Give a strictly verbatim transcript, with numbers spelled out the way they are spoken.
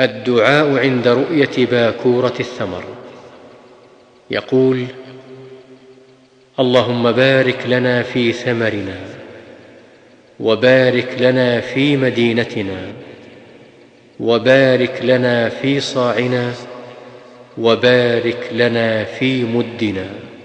الدعاء عند رؤية باكورة الثمر. يقول: اللهم بارك لنا في ثمرنا، وبارك لنا في مدينتنا، وبارك لنا في صاعنا، وبارك لنا في مدنا.